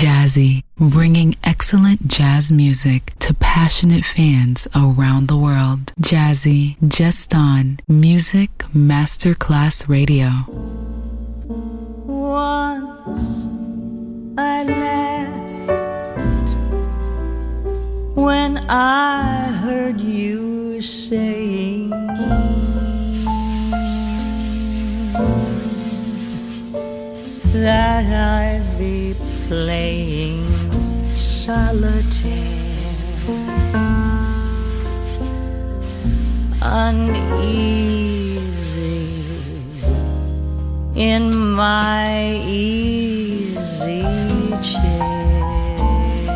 Jazzy, bringing excellent jazz music to passionate fans around the world. Jazzy, just on Music Masterclass Radio. Once I laughed when I heard you saying, that I'd be playing solitaire, uneasy in my easy chair.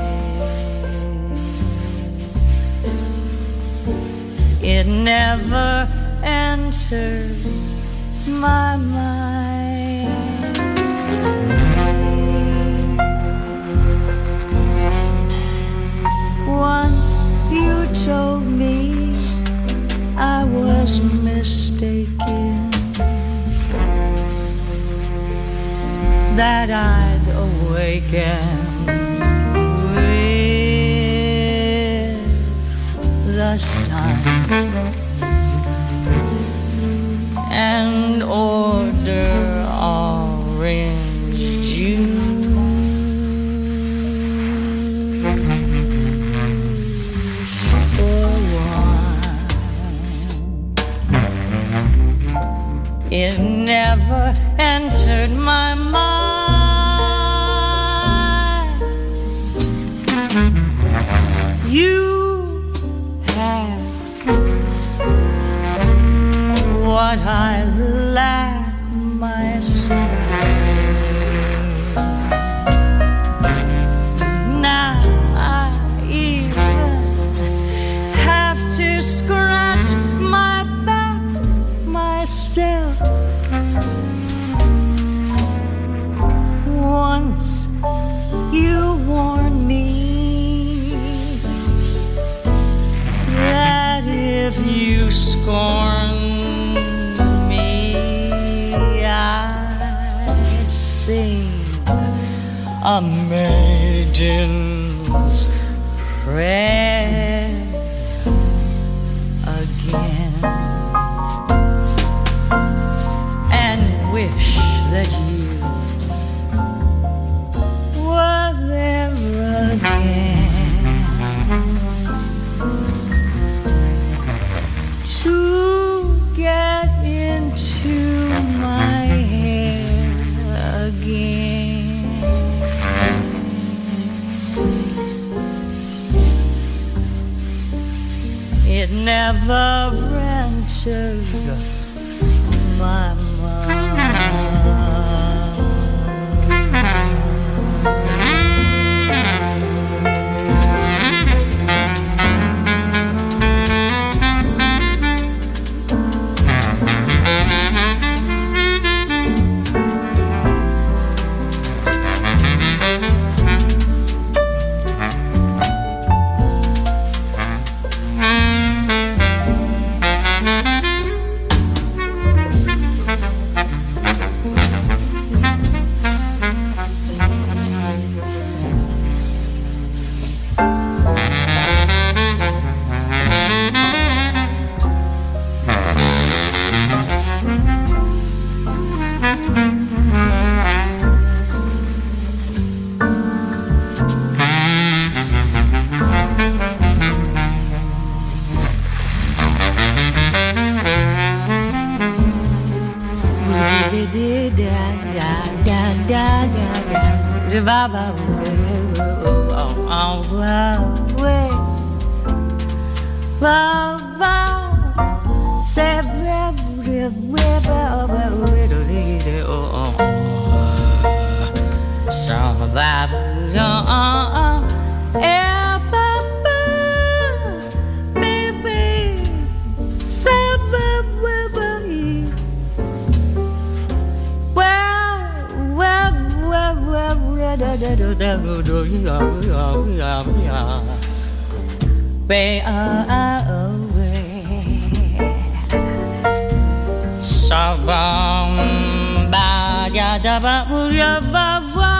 It never entered my mind. Once you told me I was mistaken, that I'd awaken with the sun and order orange juice. It never entered my mind. You have what I lack myself. Now I even have to scratch my back myself. Once you warned me that if you scorned me, I'd sing a maiden's prayer again and wish that you to get into my head again. It never entered my mind. Sabam ba ya da ba ya va va va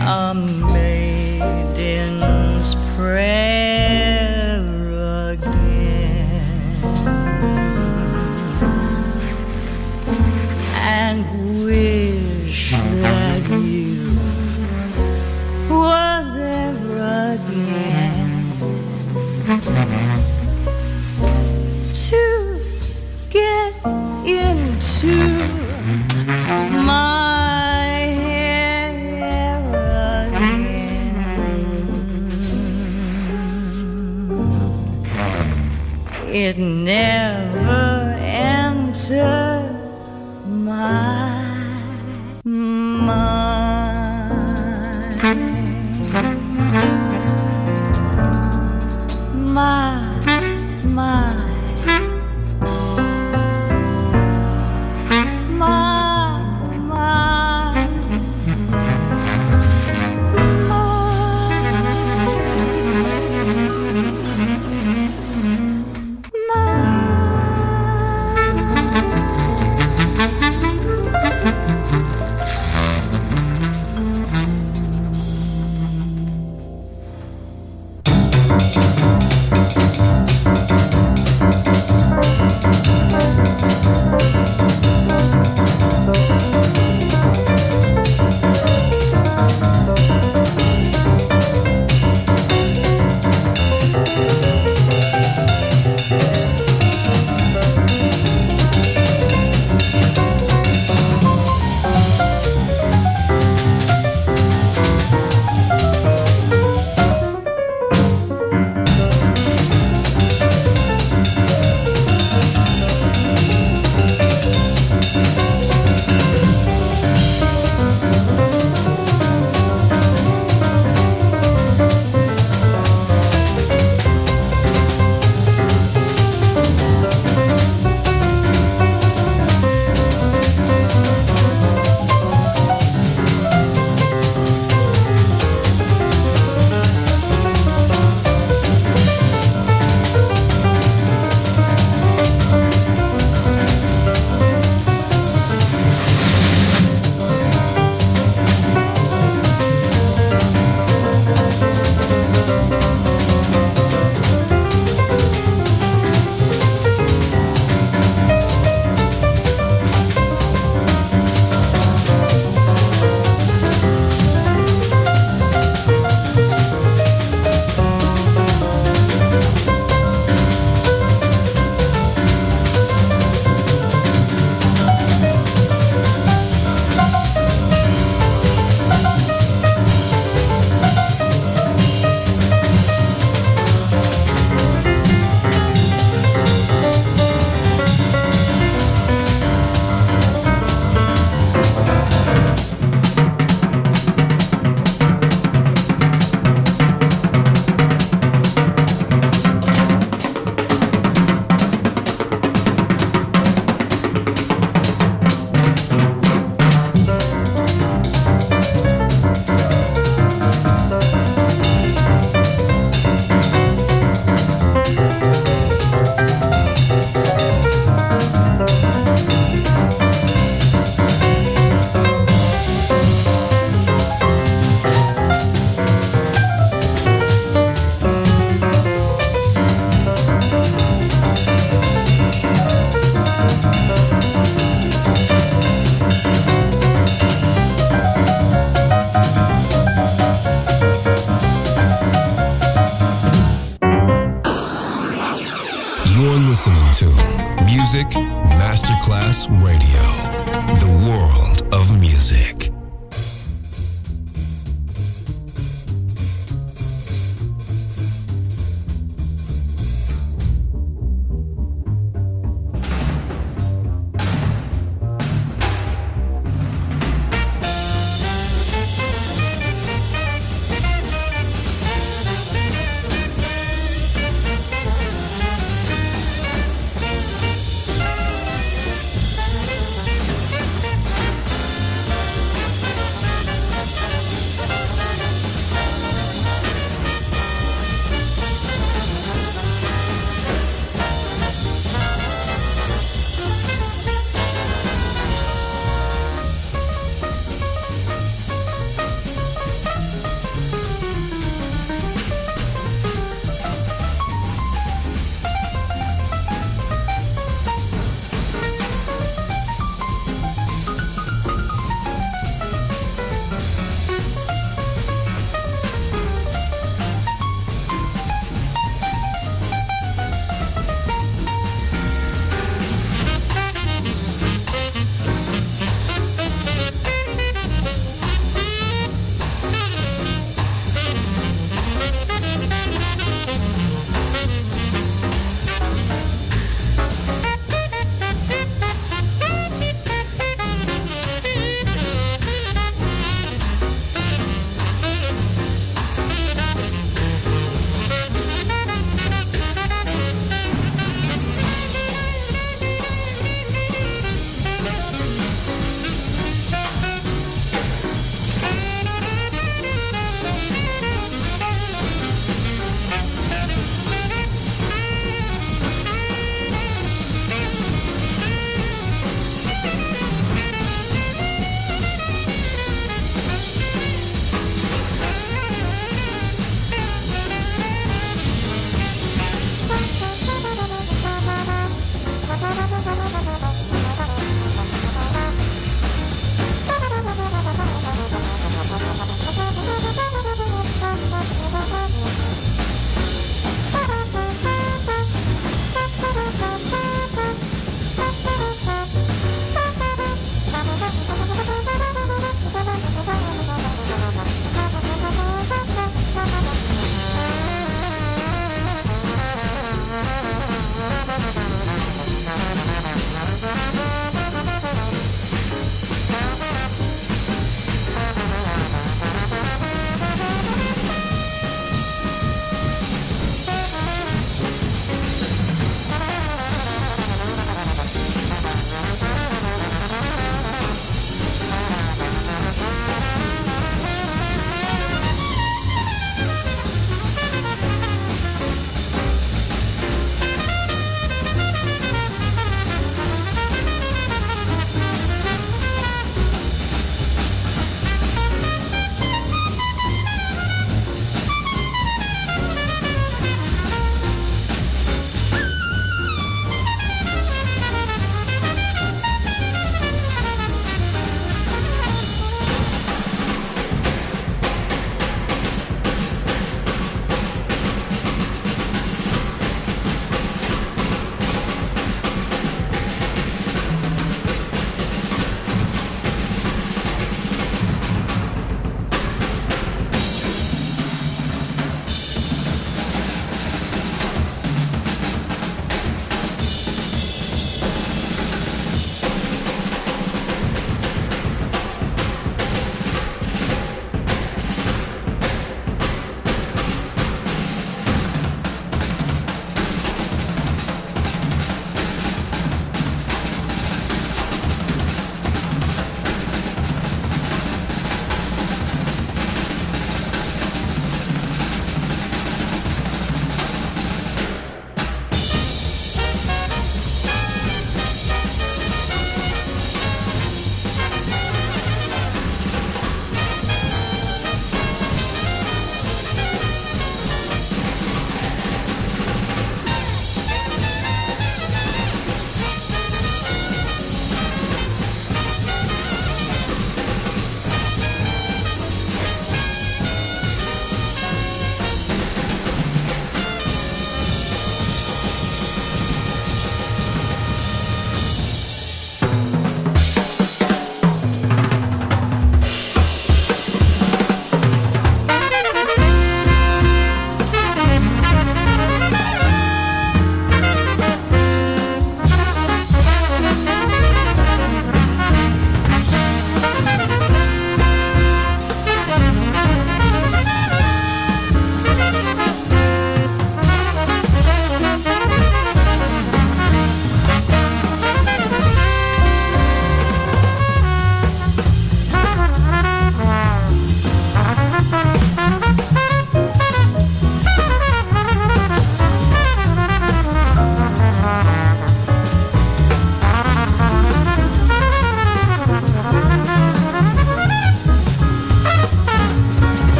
a maiden's prayer again, and wish that you were there again to get into my It never entered my mind, my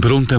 un'impronta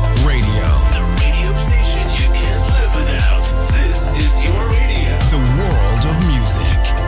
Masterclass Radio. The radio station you can't live without. This is your radio. The world of music.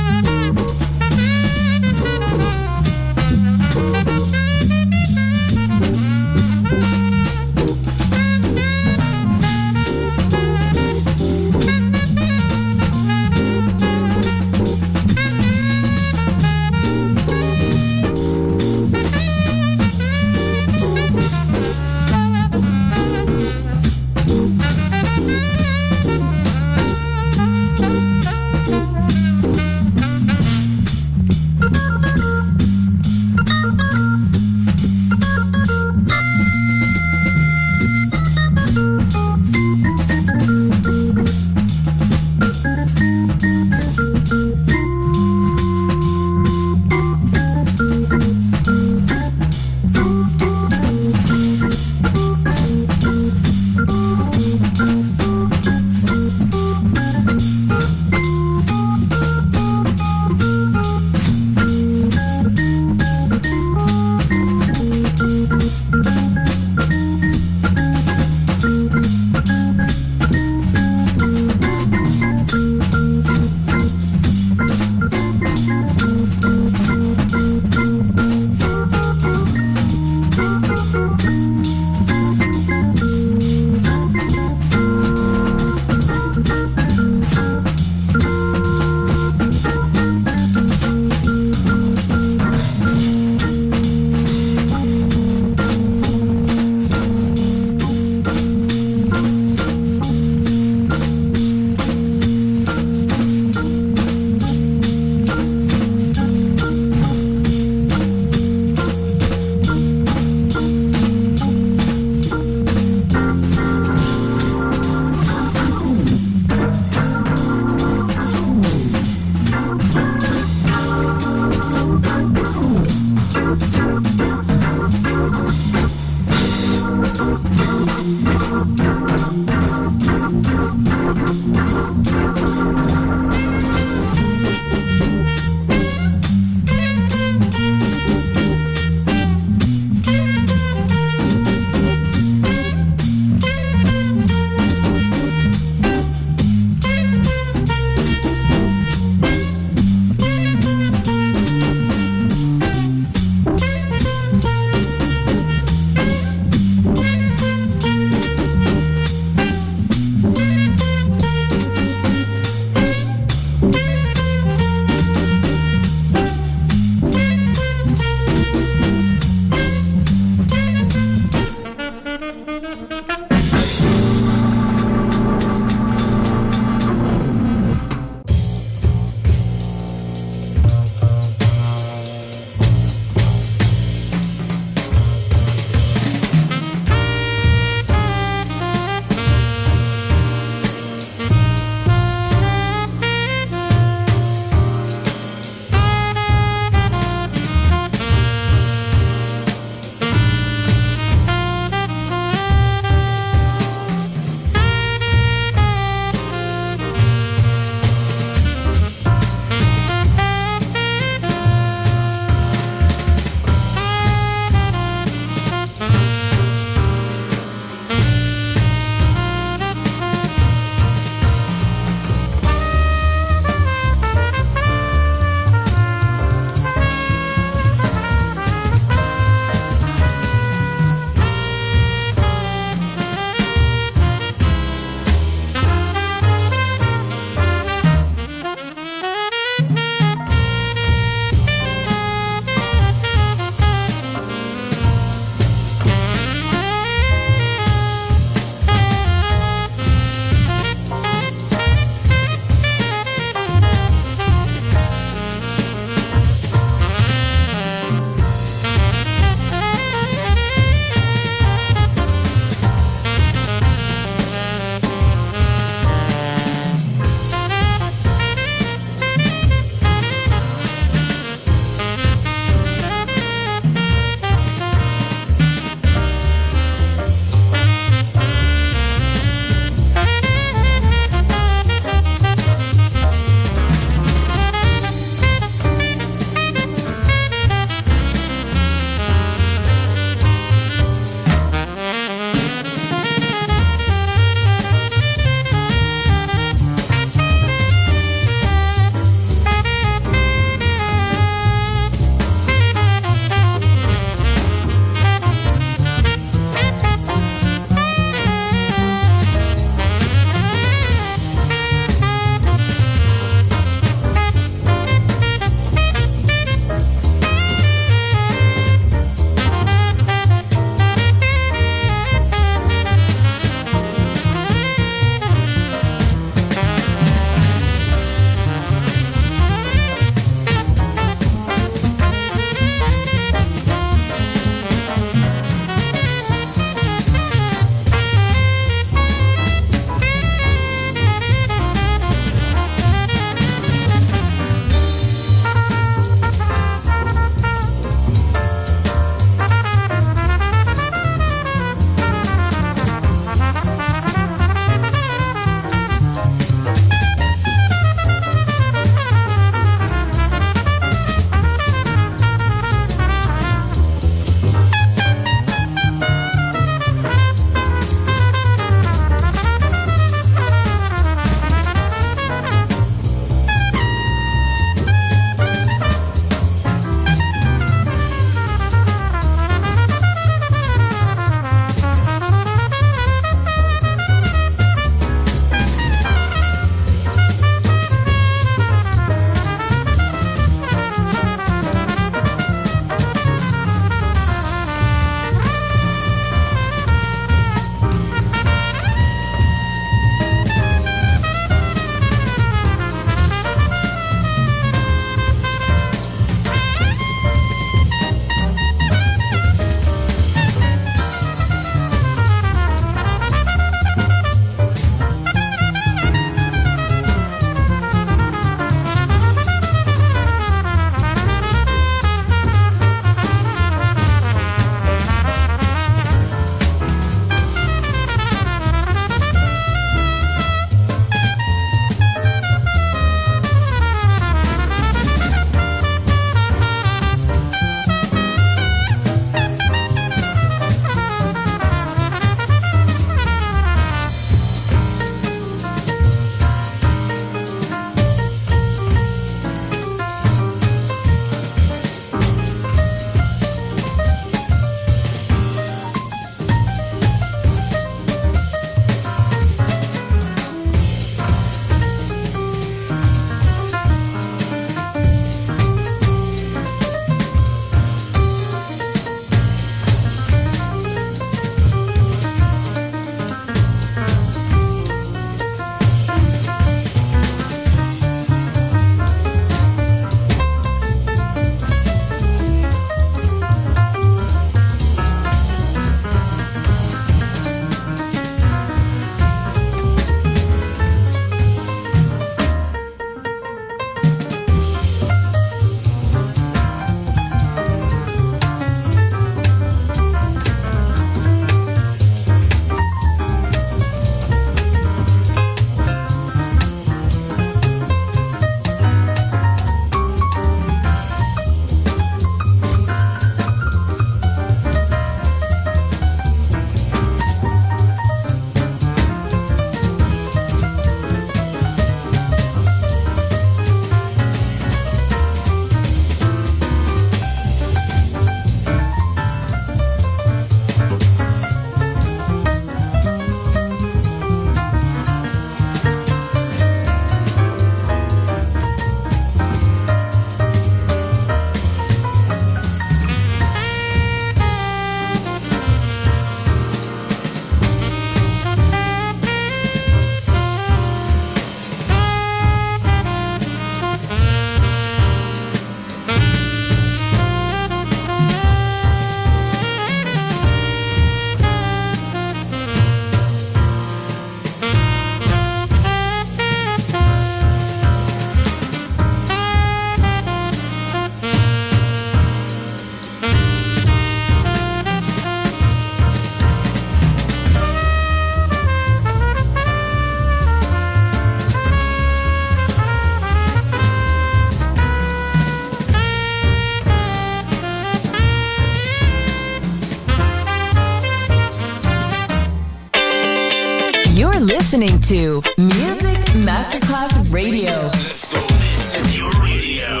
listening to Music Masterclass Radio. Let's go. This is your radio.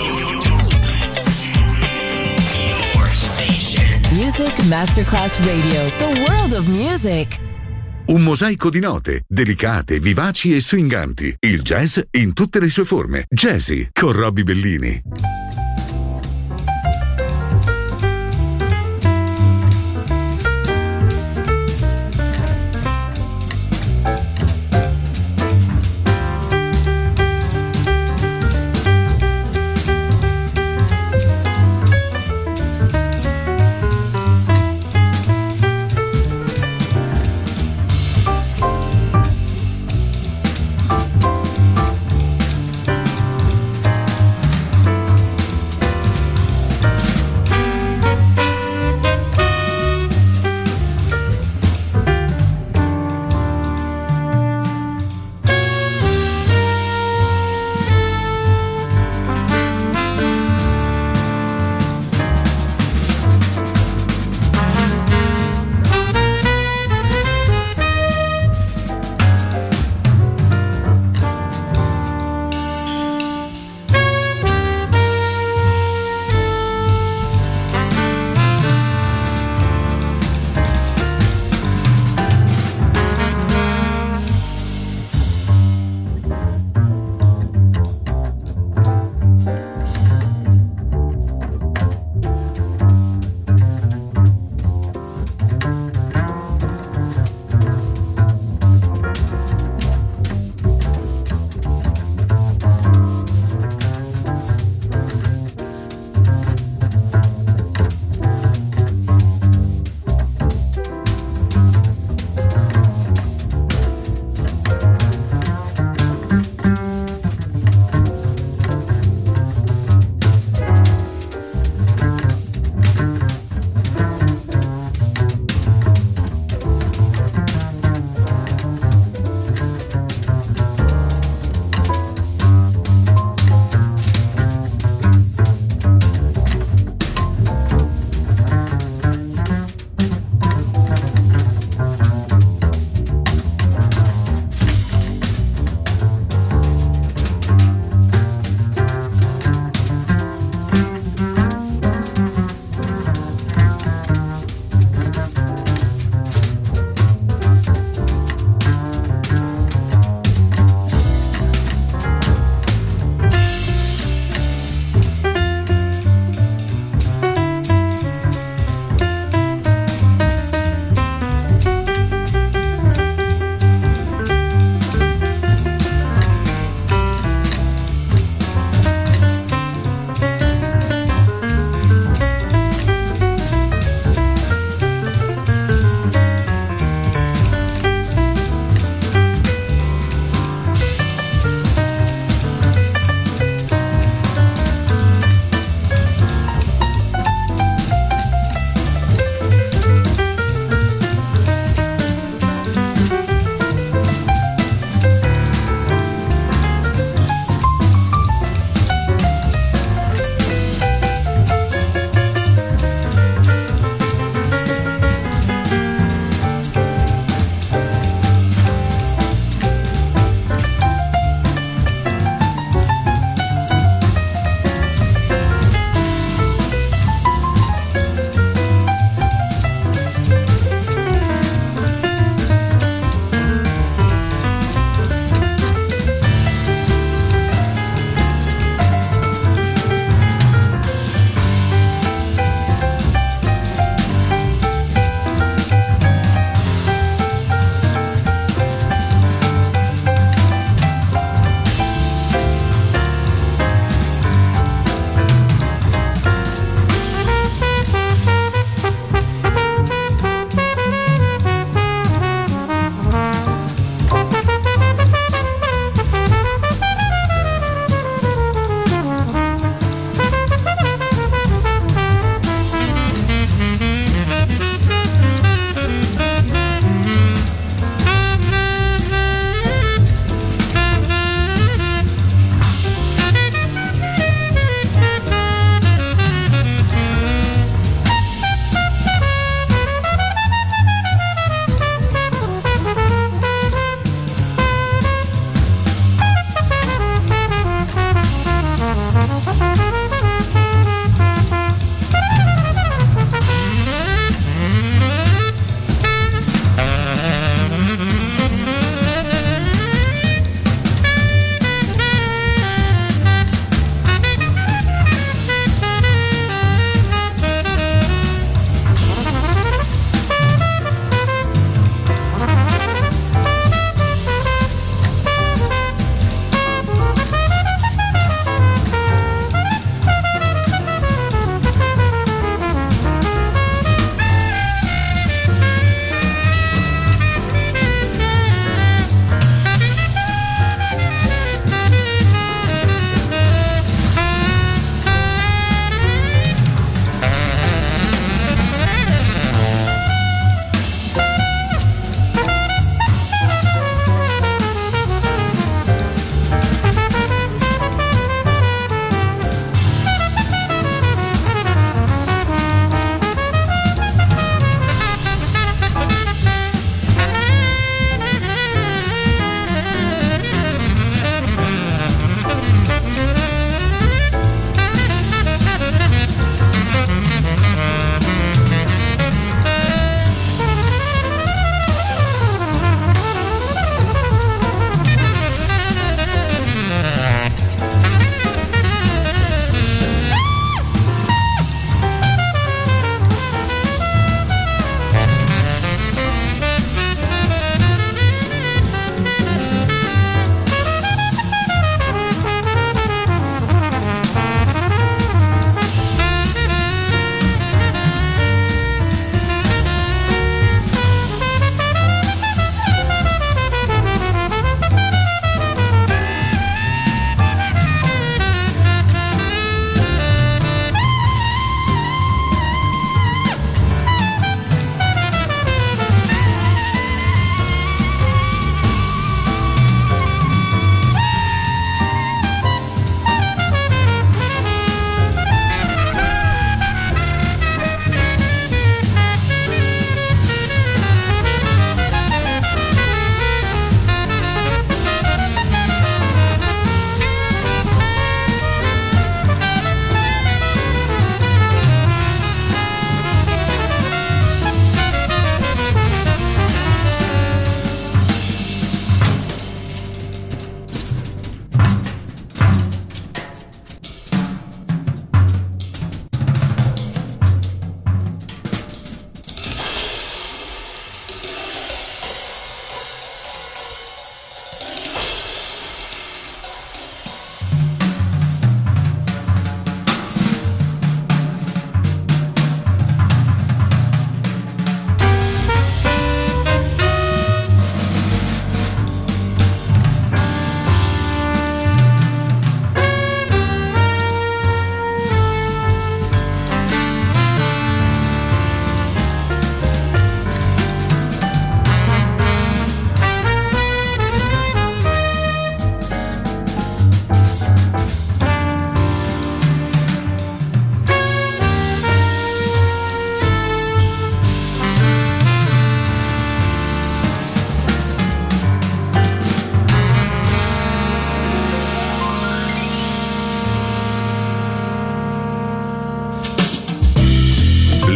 Your station. Music Masterclass Radio, the world of music. Un mosaico di note, delicate, vivaci e swinganti. Il jazz in tutte le sue forme. Jazzy con Roby Bellini.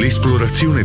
L'esplorazione